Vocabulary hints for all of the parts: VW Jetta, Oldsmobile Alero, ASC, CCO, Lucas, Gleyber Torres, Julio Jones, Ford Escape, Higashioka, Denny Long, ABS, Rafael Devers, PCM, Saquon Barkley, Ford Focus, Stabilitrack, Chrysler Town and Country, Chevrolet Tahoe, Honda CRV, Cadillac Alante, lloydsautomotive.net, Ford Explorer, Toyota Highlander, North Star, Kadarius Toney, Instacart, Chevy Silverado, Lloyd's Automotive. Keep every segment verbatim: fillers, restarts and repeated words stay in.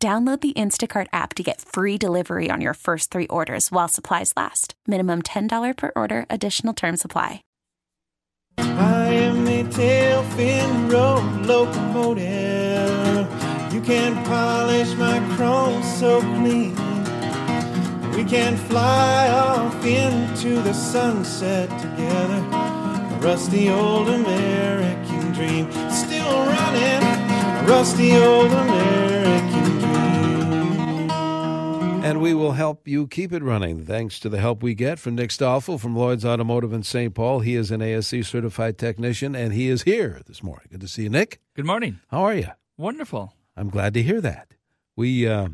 Download the Instacart app to get free delivery on your first three orders while supplies last. Minimum ten dollars per order. Additional terms apply. I am the tail fin road locomotive. You can polish my chrome so clean. We can fly off into the sunset together. A rusty old American dream. Still running. A rusty old American dream. And we will help you keep it running thanks to the help we get from Nick Stoffel from Lloyd's Automotive in Saint Paul. He is an A S C certified technician, and he is here this morning. Good to see you, Nick. Good morning. How are you? Wonderful. I'm glad to hear that. We uh,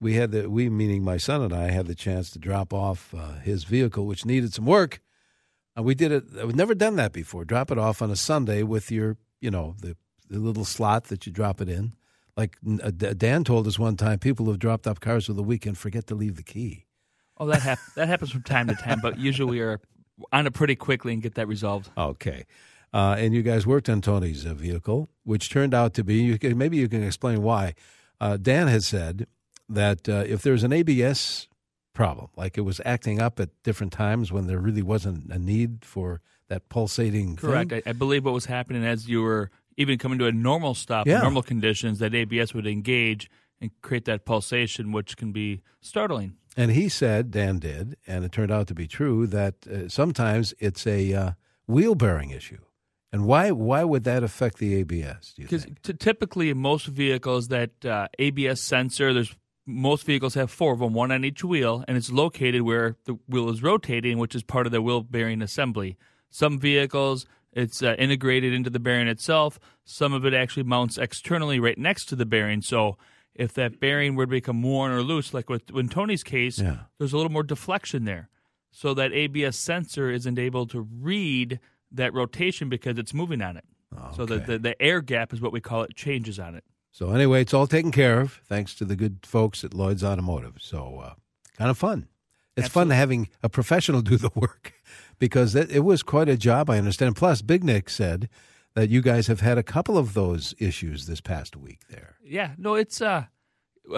we had the we meaning my son and I had the chance to drop off uh, his vehicle, which needed some work. Uh, we did it. I've never done that before. Drop it off on a Sunday with your you know the, the little slot that you drop it in. Like Dan told us one time, people have dropped off cars over the weekend forget to leave the key. Oh, that hap- that happens from time to time, but usually we are on it pretty quickly and get that resolved. Okay. Uh, and you guys worked on Tony's uh, vehicle, which turned out to be, you can, maybe you can explain why. Uh, Dan has said that uh, if there's an A B S problem, like it was acting up at different times when there really wasn't a need for that pulsating Correct. thing. I, I believe what was happening as you were even coming to a normal stop yeah. in normal conditions, that A B S would engage and create that pulsation, which can be startling. And he said, Dan did, and it turned out to be true, that uh, sometimes it's a uh, wheel bearing issue. And why why would that affect the A B S, do you think? Because typically in most vehicles, that uh, A B S sensor, there's most vehicles have four of them, one on each wheel, and it's located where the wheel is rotating, which is part of the wheel-bearing assembly. Some vehicles, it's uh, integrated into the bearing itself. Some of it actually mounts externally right next to the bearing. So if that bearing were to become worn or loose, like with, in Tony's case, yeah. there's a little more deflection there. So that A B S sensor isn't able to read that rotation because it's moving on it. Okay. So the, the, the air gap is what we call it, changes on it. So anyway, it's all taken care of thanks to the good folks at Lloyd's Automotive. So uh, kind of fun. It's Absolutely. fun having a professional do the work because it, it was quite a job, I understand. Plus, Big Nick said that you guys have had a couple of those issues this past week there. Yeah. No, it's uh,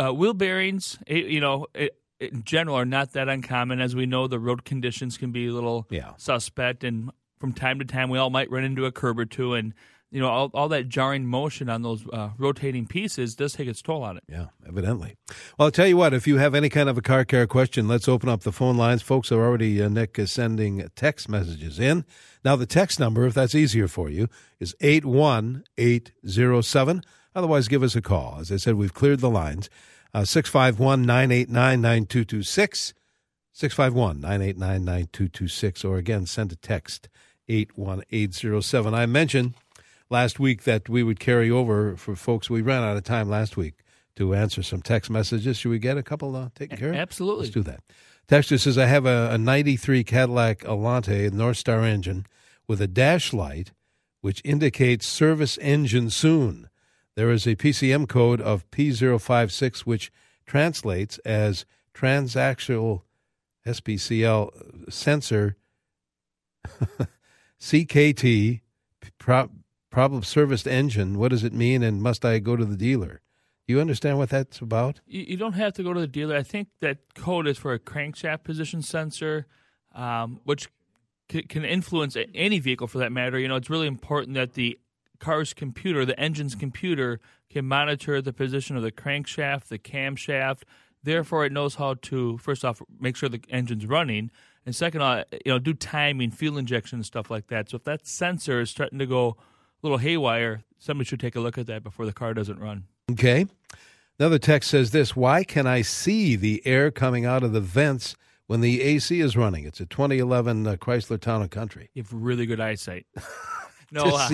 uh, wheel bearings, it, you know, it, in general are not that uncommon. As we know, the road conditions can be a little yeah. suspect, and from time to time we all might run into a curb or two, and, you know, all, all that jarring motion on those uh, rotating pieces does take its toll on it. Yeah, evidently. Well, I'll tell you what, if you have any kind of a car care question, let's open up the phone lines. Folks are already, uh, Nick, is sending text messages in. Now, the text number, if that's easier for you, is eight one eight zero seven. Otherwise, give us a call. As I said, we've cleared the lines. Uh, six five one, nine eight nine, nine two two six, six five one, nine eight nine, nine two two six, or again, send a text, eight one eight zero seven. I mentioned last week that we would carry over for folks. We ran out of time last week to answer some text messages. Should we get a couple uh, taken care of? Absolutely. Let's do that. Texter says, I have a, a ninety-three Cadillac Alante, North Star engine, with a dash light, which indicates service engine soon. There is a P C M code of P zero five six, which translates as transactional S P C L sensor C K T prop. Problem serviced engine, what does it mean, and must I go to the dealer? Do you understand what that's about? You, you don't have to go to the dealer. I think that code is for a crankshaft position sensor, um, which c- can influence any vehicle for that matter. You know, it's really important that the car's computer, the engine's computer, can monitor the position of the crankshaft, the camshaft. Therefore, it knows how to, first off, make sure the engine's running, and second off, you know, do timing, fuel injection, and stuff like that. So if that sensor is starting to go little haywire, somebody should take a look at that before the car doesn't run. Okay. Another text says this, why can I see the air coming out of the vents when the A C is running? It's a twenty eleven uh, Chrysler Town and Country. You have really good eyesight. No, uh,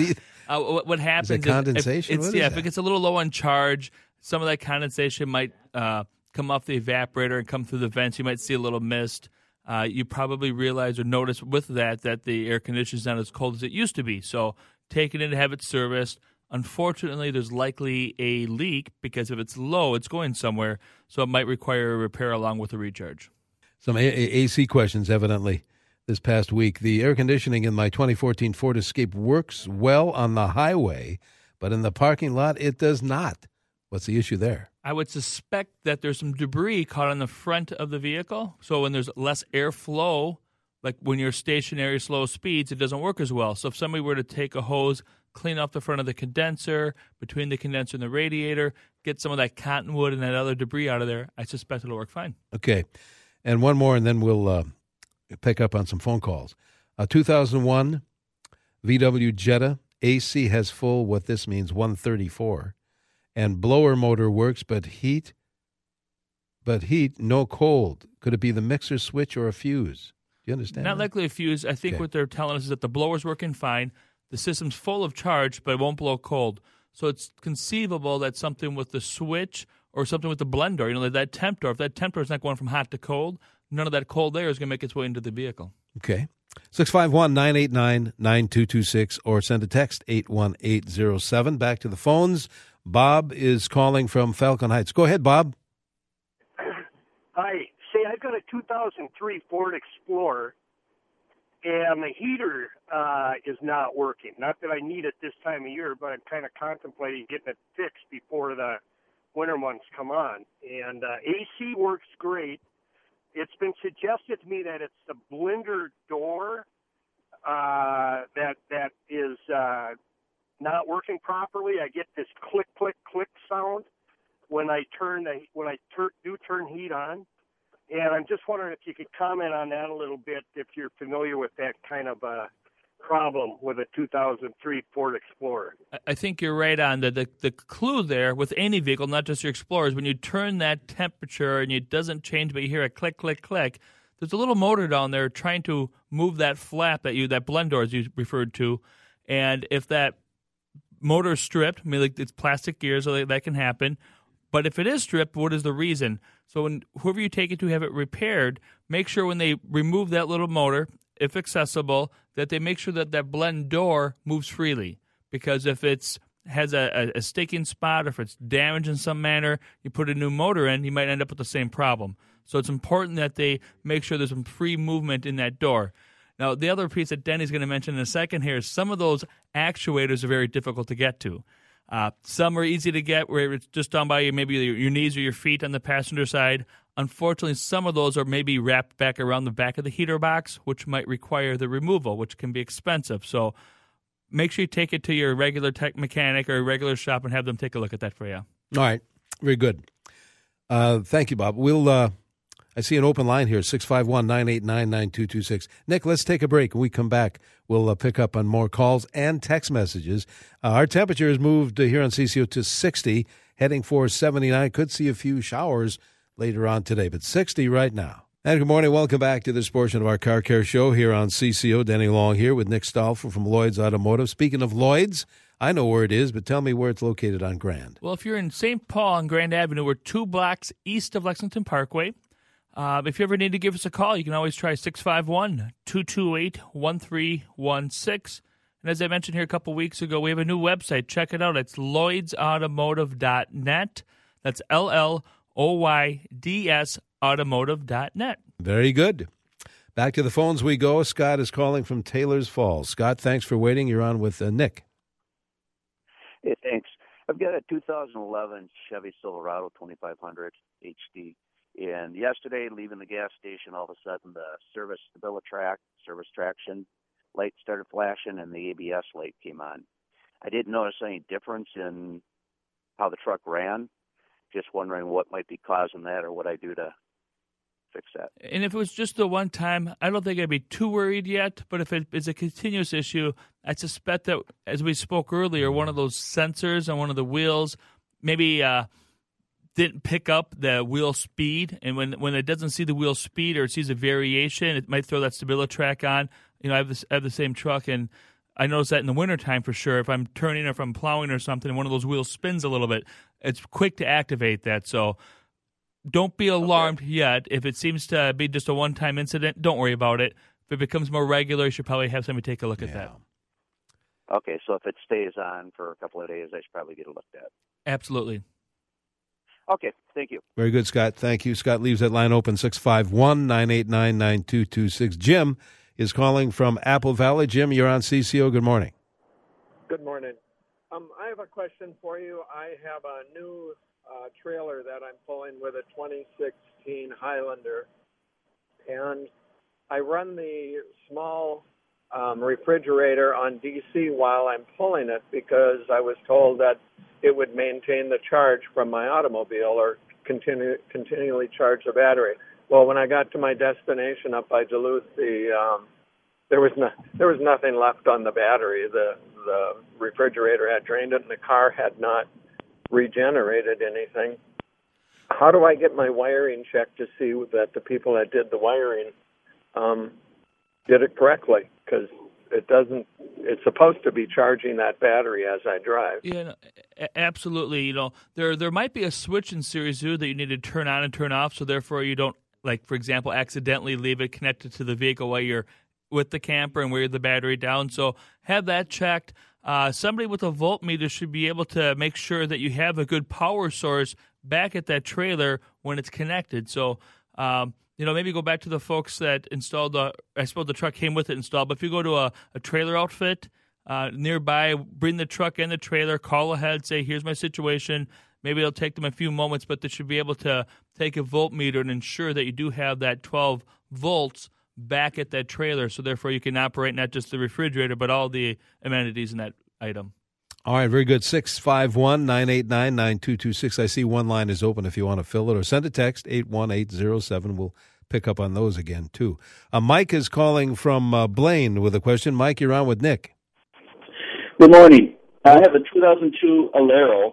uh, what, what happens is, condensation? If, it's, what is yeah, that? If it gets a little low on charge, some of that condensation might uh, come off the evaporator and come through the vents, you might see a little mist. Uh, you probably realize or notice with that that the air conditioner is not as cold as it used to be. So take it in to have it serviced. Unfortunately, there's likely a leak because if it's low, it's going somewhere. So it might require a repair along with a recharge. Some a- a- AC questions, evidently, this past week. The air conditioning in my twenty fourteen Ford Escape works well on the highway, but in the parking lot, it does not. What's the issue there? I would suspect that there's some debris caught on the front of the vehicle. So when there's less airflow, like when you're stationary slow speeds, it doesn't work as well. So if somebody were to take a hose, clean off the front of the condenser, between the condenser and the radiator, get some of that cottonwood and that other debris out of there, I suspect it'll work fine. Okay. And one more, and then we'll uh, pick up on some phone calls. Uh, two thousand one V W Jetta, A C has full, what this means, one thirty-four. And blower motor works, but heat, but heat, no cold. Could it be the mixer switch or a fuse? Do you understand? Not that? Likely a fuse. I think okay. What they're telling us is that the blower's working fine. The system's full of charge, but it won't blow cold. So it's conceivable that something with the switch or something with the blender, you know, that temp door, if that temp door is not going from hot to cold, none of that cold air is going to make its way into the vehicle. Okay. six five one, nine eight nine, nine two two six or send a text eight one eight zero seven. Back to the phones. Bob is calling from Falcon Heights. Go ahead, Bob. Hi. Say, I've got a two thousand three Ford Explorer, and the heater uh, is not working. Not that I need it this time of year, but I'm kind of contemplating getting it fixed before the winter months come on. And uh, A C works great. It's been suggested to me that it's the blender door uh, that that is uh, not working properly. I get this click, click, click sound when I turn the, when I tur- do turn heat on. And I'm just wondering if you could comment on that a little bit, if you're familiar with that kind of uh, problem with a two thousand three Ford Explorer. I think you're right on the, the the clue there with any vehicle, not just your Explorer, is when you turn that temperature and it doesn't change, but you hear a click, click, click. There's a little motor down there trying to move that flap at you, that blend door as you referred to, and if that motor is stripped, I mean, like it's plastic gears, so that can happen. But if it is stripped, what is the reason? So when, whoever you take it to have it repaired, make sure when they remove that little motor, if accessible, that they make sure that that blend door moves freely. Because if it's has a, a sticking spot or if it's damaged in some manner, you put a new motor in, you might end up with the same problem. So it's important that they make sure there's some free movement in that door. Now, the other piece that Denny's going to mention in a second here is some of those actuators are very difficult to get to. Uh, some are easy to get where it's just done by you, maybe your knees or your feet on the passenger side. Unfortunately, some of those are maybe wrapped back around the back of the heater box, which might require the removal, which can be expensive. So make sure you take it to your regular tech mechanic or your regular shop and have them take a look at that for you. All right. Very good. Uh, thank you, Bob. We'll. Uh, I see an open line here, six five one, nine eight nine, nine two two six. Nick, let's take a break. When we come back, we'll uh, pick up on more calls and text messages. Uh, our temperature has moved uh, here on C C O to sixty, heading for seventy-nine. Could see a few showers later on today, but sixty right now. And good morning. Welcome back to this portion of our Car Care Show here on C C O. Denny Long here with Nick Stoffel from Lloyd's Automotive. Speaking of Lloyd's, I know where it is, but tell me where it's located on Grand. Well, if you're in Saint Paul on Grand Avenue, we're two blocks east of Lexington Parkway. Uh, if you ever need to give us a call, you can always try six five one, two two eight, one three one six. And as I mentioned here a couple weeks ago, we have a new website. Check it out. It's lloyds automotive dot net. That's L L O Y D S automotive dot net. Very good. Back to the phones we go. Scott is calling from Taylor's Falls. Scott, thanks for waiting. You're on with uh, Nick. Hey, thanks. I've got a two thousand eleven Chevy Silverado twenty-five hundred H D. And yesterday, leaving the gas station, all of a sudden the service stabilitrack, service traction light started flashing and the A B S light came on. I didn't notice any difference in how the truck ran. Just wondering what might be causing that or what I do to fix that. And if it was just the one time, I don't think I'd be too worried yet. But if it is a continuous issue, I suspect that, as we spoke earlier, one of those sensors on one of the wheels, maybe uh, – didn't pick up the wheel speed, and when, when it doesn't see the wheel speed or it sees a variation, it might throw that stabilitrack on. You know, I have, this, I have the same truck, and I notice that in the wintertime for sure. If I'm turning or if I'm plowing or something, and one of those wheels spins a little bit, it's quick to activate that. So Don't be alarmed okay. yet. If it seems to be just a one-time incident, don't worry about it. If it becomes more regular, you should probably have somebody take a look yeah. at that. Okay, so if it stays on for a couple of days, I should probably get it looked at. Absolutely. Okay, thank you. Very good, Scott. Thank you. Scott leaves that line open, six five one, nine eight nine, nine two two six. Jim is calling from Apple Valley. Jim, you're on C C O. Good morning. Good morning. Um, I have a question for you. I have a new uh, trailer that I'm pulling with a twenty sixteen Highlander, and I run the small um, refrigerator on D C while I'm pulling it because I was told that it would maintain the charge from my automobile or continue, continually charge the battery. Well, when I got to my destination up by Duluth, the um, there was no, there was nothing left on the battery. The the refrigerator had drained it, and the car had not regenerated anything. How do I get my wiring checked to see that the people that did the wiring um, did it correctly? Because it doesn't. It's supposed to be charging that battery as I drive. Yeah, no, absolutely. You know, there there might be a switch in Series two that you need to turn on and turn off, so therefore you don't, like for example, accidentally leave it connected to the vehicle while you're with the camper and wear the battery down. So have that checked. Uh, somebody with a voltmeter should be able to make sure that you have a good power source back at that trailer when it's connected. So. Um, You know, maybe go back to the folks that installed the, I suppose the truck came with it installed, but if you go to a, a trailer outfit uh, nearby, bring the truck and the trailer, call ahead, say, here's my situation. Maybe it'll take them a few moments, but they should be able to take a voltmeter and ensure that you do have that twelve volts back at that trailer. So therefore you can operate not just the refrigerator, but all the amenities in that item. All right, very good. six five one, nine eight nine, nine two two six. I see one line is open if you want to fill it, or send a text, eight one eight zero seven. We'll pick up on those again, too. Uh, Mike is calling from uh, Blaine with a question. Mike, you're on with Nick. Good morning. I have a two thousand two Alero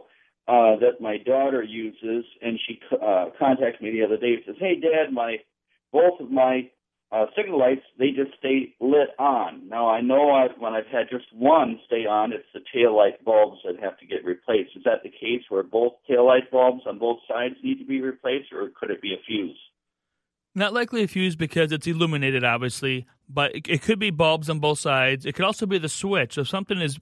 uh, that my daughter uses, and she uh, contacted me the other day and says, hey, Dad, my both of my uh, signal lights, they just stay lit on. Now, I know I've, when I've had just one stay on, it's the taillight bulbs that have to get replaced. Is that the case where both taillight bulbs on both sides need to be replaced, or could it be a fuse? Not likely a fuse because it's illuminated, obviously, but it, it could be bulbs on both sides. It could also be the switch. If something is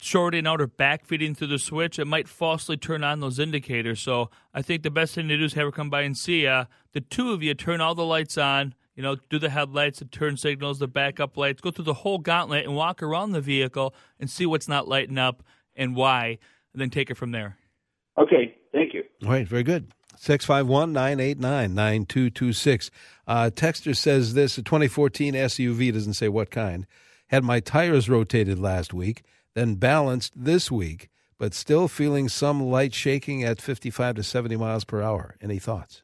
shorting out or backfeeding through the switch, it might falsely turn on those indicators. So I think the best thing to do is have her come by and see uh, the two of you turn all the lights on, you know, do the headlights, the turn signals, the backup lights, go through the whole gauntlet and walk around the vehicle and see what's not lighting up and why, and then take it from there. Okay, thank you. All right, very good. six five one, nine eight nine, nine two two six. Uh, Texter says this, a twenty fourteen S U V, doesn't say what kind, had my tires rotated last week, then balanced this week, but still feeling some light shaking at fifty-five to seventy miles per hour. Any thoughts?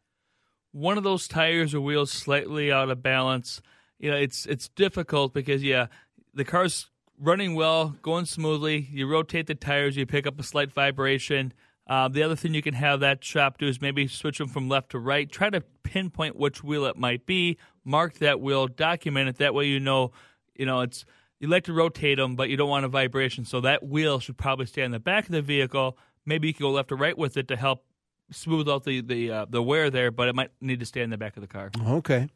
One of those tires or wheels slightly out of balance. You know, it's it's difficult because, yeah, the car's running well, going smoothly. You rotate the tires, you pick up a slight vibration. Uh, the other thing you can have that shop do is maybe switch them from left to right. Try to pinpoint which wheel it might be. Mark that wheel, document it. That way you know, you know, it's you like to rotate them, but you don't want a vibration. So that wheel should probably stay on the back of the vehicle. Maybe you can go left to right with it to help smooth out the the, uh, the wear there, but it might need to stay in the back of the car. Okay.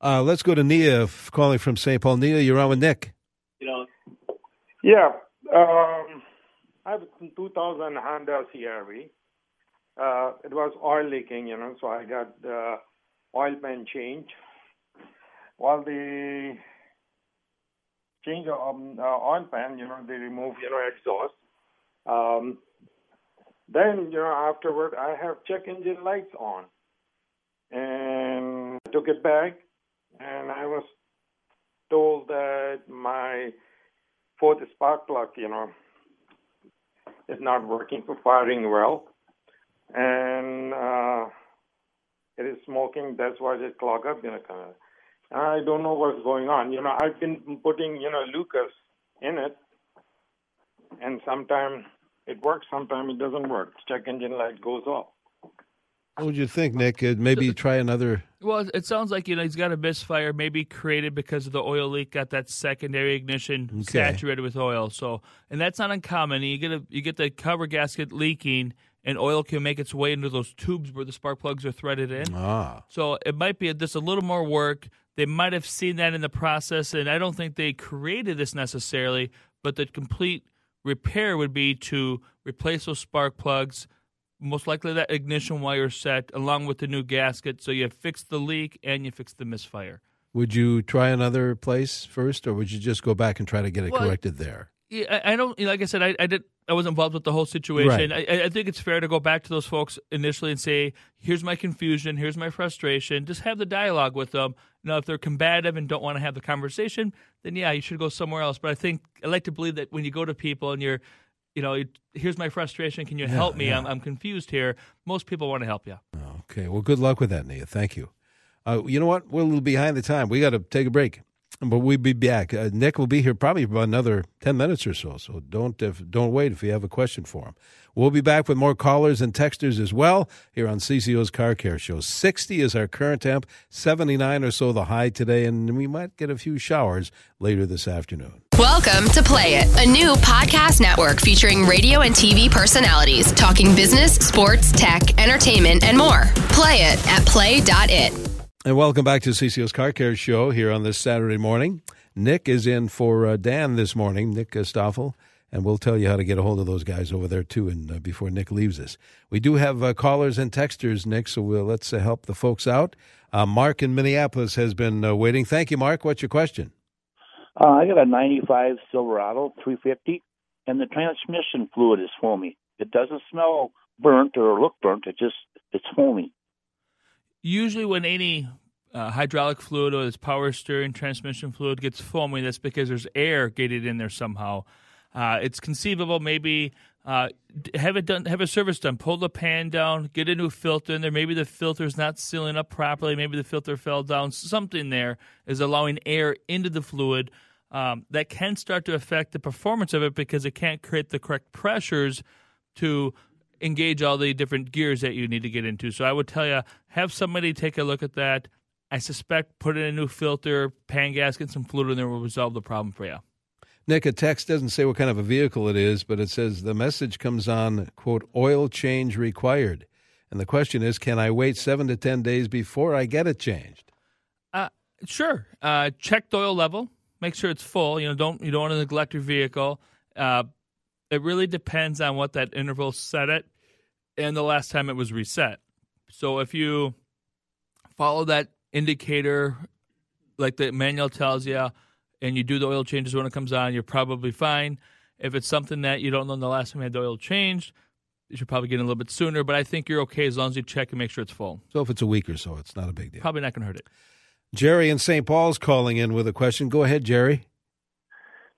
Uh, let's go to Nia, calling from Saint Paul. Nia, you're on with Nick. You know. Yeah. Um... I have a two thousand Honda C R V. Uh, it was oil leaking, you know, so I got the uh, oil pan changed. While the change of um, uh, oil pan, you know, they remove, you know, exhaust. Um, then, you know, afterward, I have check engine lights on. And I took it back, and I was told that my fourth spark plug, you know, it's not working for firing well, and uh, it is smoking. That's why it clog up. You know, kind of. I don't know what's going on. You know, I've been putting you know Lucas in it, and sometimes it works, sometimes it doesn't work. Check engine light goes off. What would you think, Nick? Maybe try another. Well, it sounds like you know he's got a misfire, maybe created because of the oil leak, got that secondary ignition okay. saturated with oil. So, and that's not uncommon. You get a you get the cover gasket leaking, and oil can make its way into those tubes where the spark plugs are threaded in. Ah. So it might be just a little more work. They might have seen that in the process, and I don't think they created this necessarily, but the complete repair would be to replace those spark plugs, most likely that ignition wire set, along with the new gasket, so you fix the leak and you fix the misfire. Would you try another place first, or would you just go back and try to get it well, corrected there? Yeah, I don't. Like I said, I, I did. I was involved with the whole situation. Right. I, I think it's fair to go back to those folks initially and say, "Here's my confusion. Here's my frustration." Just have the dialogue with them. Now, if they're combative and don't want to have the conversation, then yeah, you should go somewhere else. But I think I like to believe that when you go to people and you're, you know, here's my frustration. Can you yeah, help me? Yeah. I'm, I'm confused here. Most people want to help you. Okay. Well, good luck with that, Nia. Thank you. Uh, you know what? We're a little behind the time. We got to take a break, but we'll be back. Uh, Nick will be here probably for another ten minutes or so, so don't if, don't wait if you have a question for him. We'll be back with more callers and texters as well here on C C O's Car Care Show. sixty is our current temp, seventy-nine or so the high today, and we might get a few showers later this afternoon. Welcome to Play It, a new podcast network featuring radio and T V personalities talking business, sports, tech, entertainment, and more. Play it at play dot it. And welcome back to C C O's Car Care Show here on this Saturday morning. Nick is in for uh, Dan this morning, Nick Stoffel, and we'll tell you how to get a hold of those guys over there, too, and uh, before Nick leaves us. We do have uh, callers and texters, Nick, so we'll, let's uh, help the folks out. Uh, Mark in Minneapolis has been uh, waiting. Thank you, Mark. What's your question? Uh, I got a ninety-five Silverado three fifty, and the transmission fluid is foamy. It doesn't smell burnt or look burnt. It just it's foamy. Usually when any uh, hydraulic fluid or this power steering transmission fluid gets foamy, that's because there's air gated in there somehow. Uh, it's conceivable maybe uh, have it done, have a service done. Pull the pan down, get a new filter in there. Maybe the filter's not sealing up properly. Maybe the filter fell down. Something there is allowing air into the fluid. Um, that can start to affect the performance of it because it can't create the correct pressures to engage all the different gears that you need to get into. So I would tell you, have somebody take a look at that. I suspect put in a new filter, pan gasket, some fluid in there will resolve the problem for you. Nick, a text doesn't say what kind of a vehicle it is, but it says the message comes on, quote, oil change required. And the question is, can I wait seven to ten days before I get it changed? Uh, sure. Uh, check the oil level. Make sure it's full. You know, don't you don't want to neglect your vehicle. Uh It really depends on what that interval set at and the last time it was reset. So if you follow that indicator like the manual tells you and you do the oil changes when it comes on, you're probably fine. If it's something that you don't know the last time you had the oil changed, you should probably get in a little bit sooner. But I think you're okay as long as you check and make sure it's full. So if it's a week or so, it's not a big deal. Probably not going to hurt it. Jerry in Saint Paul's calling in with a question. Go ahead, Jerry.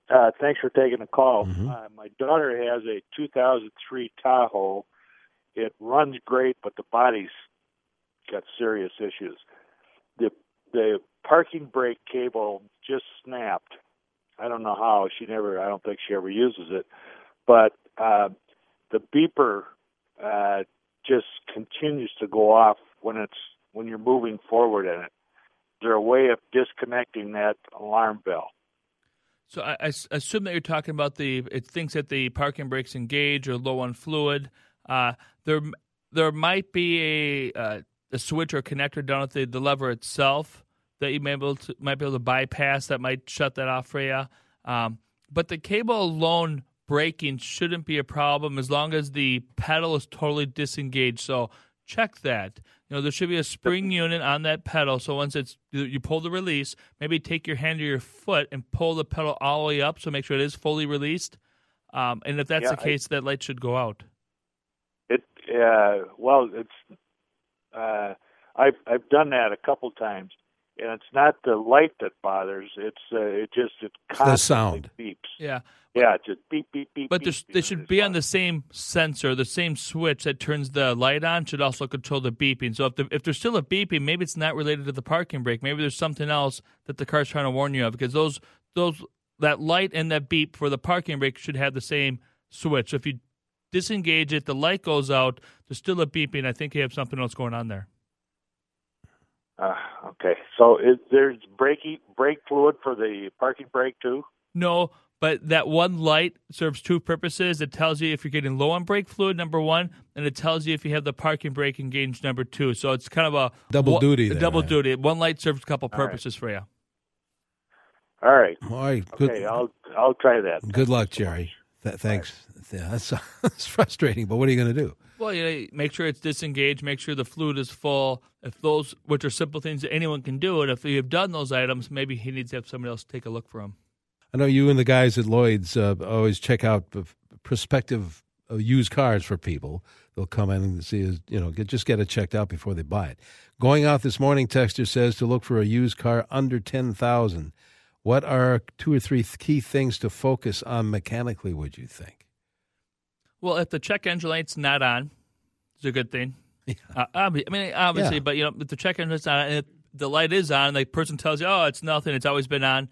Uh, thanks for taking the call. Mm-hmm. Uh, my daughter has a two thousand three Tahoe. It runs great, but the body's got serious issues. The the parking brake cable just snapped. I don't know how. She never. I don't think she ever uses it. But uh, the beeper uh, just continues to go off when it's when you're moving forward in it. Is there a way of disconnecting that alarm bell? So I, I assume that you're talking about the it thinks that the parking brake's engaged or low on fluid. Uh, there there might be a uh, a switch or connector down at the, the lever itself that you may be able to, might be able to bypass that might shut that off for you. Um, but the cable alone braking shouldn't be a problem as long as the pedal is totally disengaged. So check that. You know, there should be a spring unit on that pedal. So once it's you pull the release, maybe take your hand or your foot and pull the pedal all the way up so make sure it is fully released. Um, and if that's yeah, the case, I, that light should go out. It uh, well, it's uh, I've I've done that a couple times, and it's not the light that bothers. It's uh, it just it constantly the sound beeps. Yeah, yeah, it just beep beep beep. But beep, beep, they should be on the same sensor, the same switch that turns the light on should also control the beeping. So if the, if there's still a beeping, maybe it's not related to the parking brake. Maybe there's something else that the car's trying to warn you of because those those that light and that beep for the parking brake should have the same switch. So if you disengage it, the light goes out. There's still a beeping. I think you have something else going on there. Uh, okay, so is there's brake brake fluid for the parking brake too? No, But that one light serves two purposes. It tells you if you're getting low on brake fluid, number one, and it tells you if you have the parking brake engaged, number two. So it's kind of a double w- duty. A there, double right? duty. One light serves a couple All purposes right. for you. All right. All right. Good. Okay, I'll I'll try that. Good Thank luck, so Jerry. Th- thanks. Right. Yeah, that's, that's frustrating, but what are you going to do? Well, you know, make sure it's disengaged. Make sure the fluid is full. If those, which are simple things that anyone can do, and if you've done those items, maybe he needs to have somebody else take a look for him. I know you and the guys at Lloyd's uh, always check out prospective uh, used cars for people. They'll come in and see, you know, get, just get it checked out before they buy it. Going out this morning, Texter says to look for a used car under ten thousand dollars. What are two or three key things to focus on mechanically, would you think? Well, if the check engine light's not on, it's a good thing. Yeah. Uh, obvi- I mean, obviously, yeah. but, you know, if the check engine light's on and if the light is on and the person tells you, oh, it's nothing, it's always been on,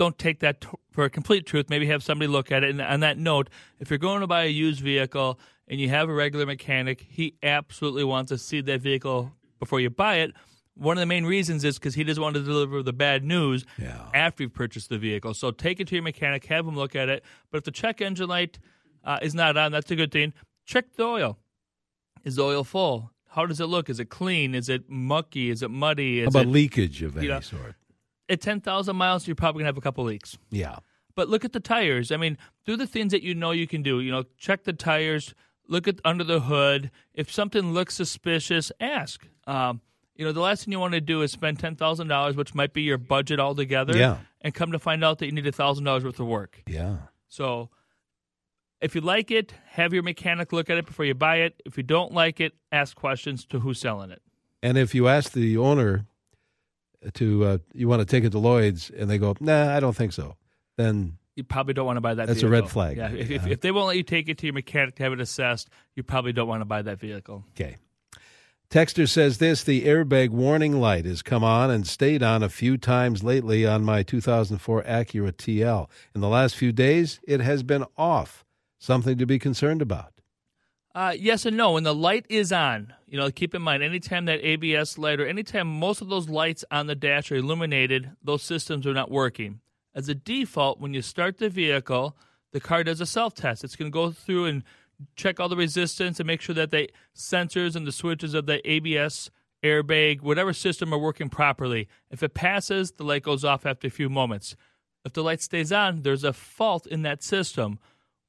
don't take that t- for a complete truth. Maybe have somebody look at it. And on that note, if you're going to buy a used vehicle and you have a regular mechanic, he absolutely wants to see that vehicle before you buy it. One of the main reasons is because he doesn't want to deliver the bad news yeah. after you've purchased the vehicle. So take it to your mechanic, have him look at it. But if the check engine light uh, is not on, that's a good thing. Check the oil. Is the oil full? How does it look? Is it clean? Is it mucky? Is it muddy? Is How about it, leakage of any you know, sort? At ten thousand miles, you're probably going to have a couple leaks. Yeah. But look at the tires. I mean, do the things that you know you can do. You know, check the tires. Look at under the hood. If something looks suspicious, ask. Um, you know, the last thing you want to do is spend ten thousand dollars, which might be your budget altogether, yeah. and come to find out that you need one thousand dollars worth of work. Yeah. So if you like it, have your mechanic look at it before you buy it. If you don't like it, ask questions to who's selling it. And if you ask the owner to uh, you want to take it to Lloyd's, and they go, nah, I don't think so, then you probably don't want to buy that that's vehicle. That's a red flag. Yeah, yeah. If, if they won't let you take it to your mechanic to have it assessed, you probably don't want to buy that vehicle. Okay. Texter says this, the airbag warning light has come on and stayed on a few times lately on my two thousand four Acura T L. In the last few days, it has been off. Something to be concerned about. Uh, yes and no. When the light is on, you know, keep in mind, anytime that A B S light or anytime most of those lights on the dash are illuminated, those systems are not working. As a default, when you start the vehicle, the car does a self-test. It's going to go through and check all the resistance and make sure that the sensors and the switches of the A B S airbag, whatever system, are working properly. If it passes, the light goes off after a few moments. If the light stays on, there's a fault in that system.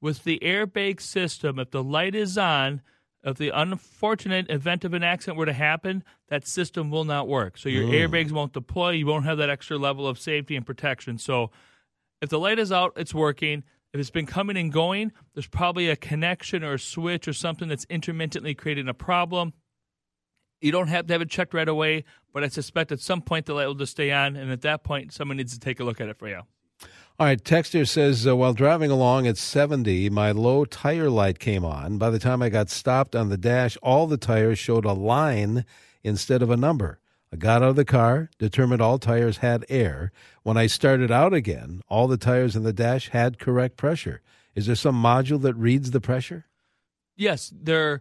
With the airbag system, if the light is on, if the unfortunate event of an accident were to happen, that system will not work. So your mm. airbags won't deploy. You won't have that extra level of safety and protection. So if the light is out, it's working. If it's been coming and going, there's probably a connection or a switch or something that's intermittently creating a problem. You don't have to have it checked right away, but I suspect at some point the light will just stay on, and at that point, someone needs to take a look at it for you. All right, Texter says, uh, while driving along at seventy, my low tire light came on. By the time I got stopped on the dash, all the tires showed a line instead of a number. I got out of the car, determined all tires had air. When I started out again, all the tires in the dash had correct pressure. Is there some module that reads the pressure? Yes, there.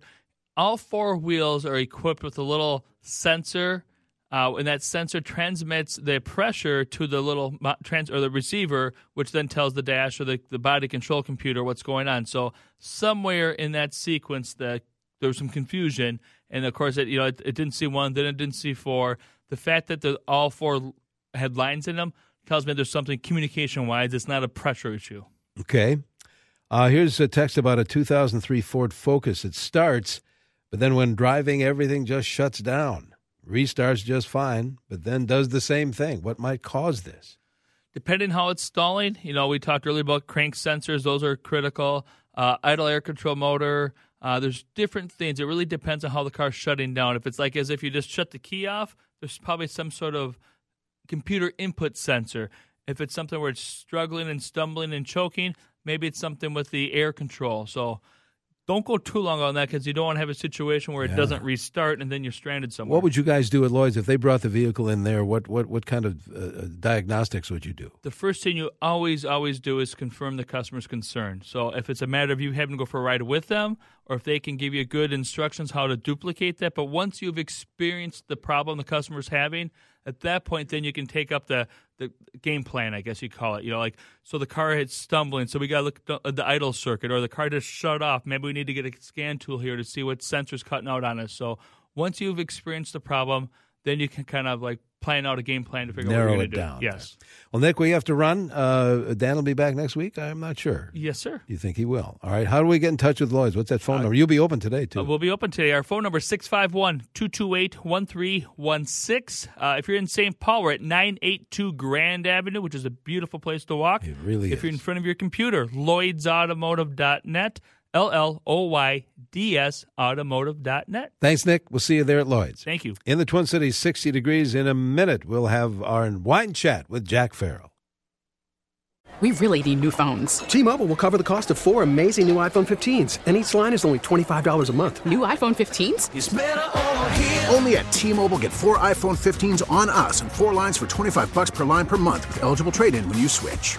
All four wheels are equipped with a little sensor. Uh, and that sensor transmits the pressure to the little trans or the receiver, which then tells the dash or the, the body control computer what's going on. So somewhere in that sequence, the, there was some confusion, and of course, it you know it, it didn't see one, then it didn't see four. The fact that the, all four had lines in them tells me there's something communication-wise. It's not a pressure issue. Okay. Uh, here's a text about a two thousand three Ford Focus. It starts, but then when driving, everything just shuts down. Restarts just fine, but then does the same thing. What might cause this? Depending how it's stalling, you know, we talked earlier about crank sensors. Those are critical. Uh, idle air control motor. Uh, there's different things. It really depends on how the car's shutting down. If it's like as if you just shut the key off, there's probably some sort of computer input sensor. If it's something where it's struggling and stumbling and choking, maybe it's something with the air control. So don't go too long on that because you don't want to have a situation where it yeah. doesn't restart and then you're stranded somewhere. What would you guys do at Lloyd's if they brought the vehicle in there? What what, what kind of uh, diagnostics would you do? The first thing you always, always do is confirm the customer's concern. So if it's a matter of you having to go for a ride with them or if they can give you good instructions how to duplicate that. But once you've experienced the problem the customer's having, at that point, then you can take up the, the game plan, I guess you call it. You know, like, so the car is stumbling, so we got to look at the idle circuit, or the car just shut off. Maybe we need to get a scan tool here to see what sensor's cutting out on us. So once you've experienced the problem, then you can kind of, like, plan out a game plan to figure Narrow out what you're going to do. Down. Yes. Well, Nick, we have to run. Uh, Dan will be back next week? I'm not sure. Yes, sir. You think he will. All right. How do we get in touch with Lloyd's? What's that phone uh, number? You'll be open today, too. Uh, we'll be open today. Our phone number is six five one, two two eight, one three one six. Uh, if you're in Saint Paul, we're at nine eighty-two Grand Avenue, which is a beautiful place to walk. It really if is. If you're in front of your computer, lloyds automotive dot net. L L O Y D S automotive dot net. Thanks, Nick. We'll see you there at Lloyd's. Thank you. In the Twin Cities, sixty degrees. In a minute, we'll have our wine chat with Jack Farrell. We really need new phones. T-Mobile will cover the cost of four amazing new iPhone fifteens, and each line is only twenty-five dollars a month. New iPhone fifteens? It's better over here. Only at T-Mobile, get four iPhone fifteens on us and four lines for twenty-five dollars per line per month with eligible trade-in when you switch.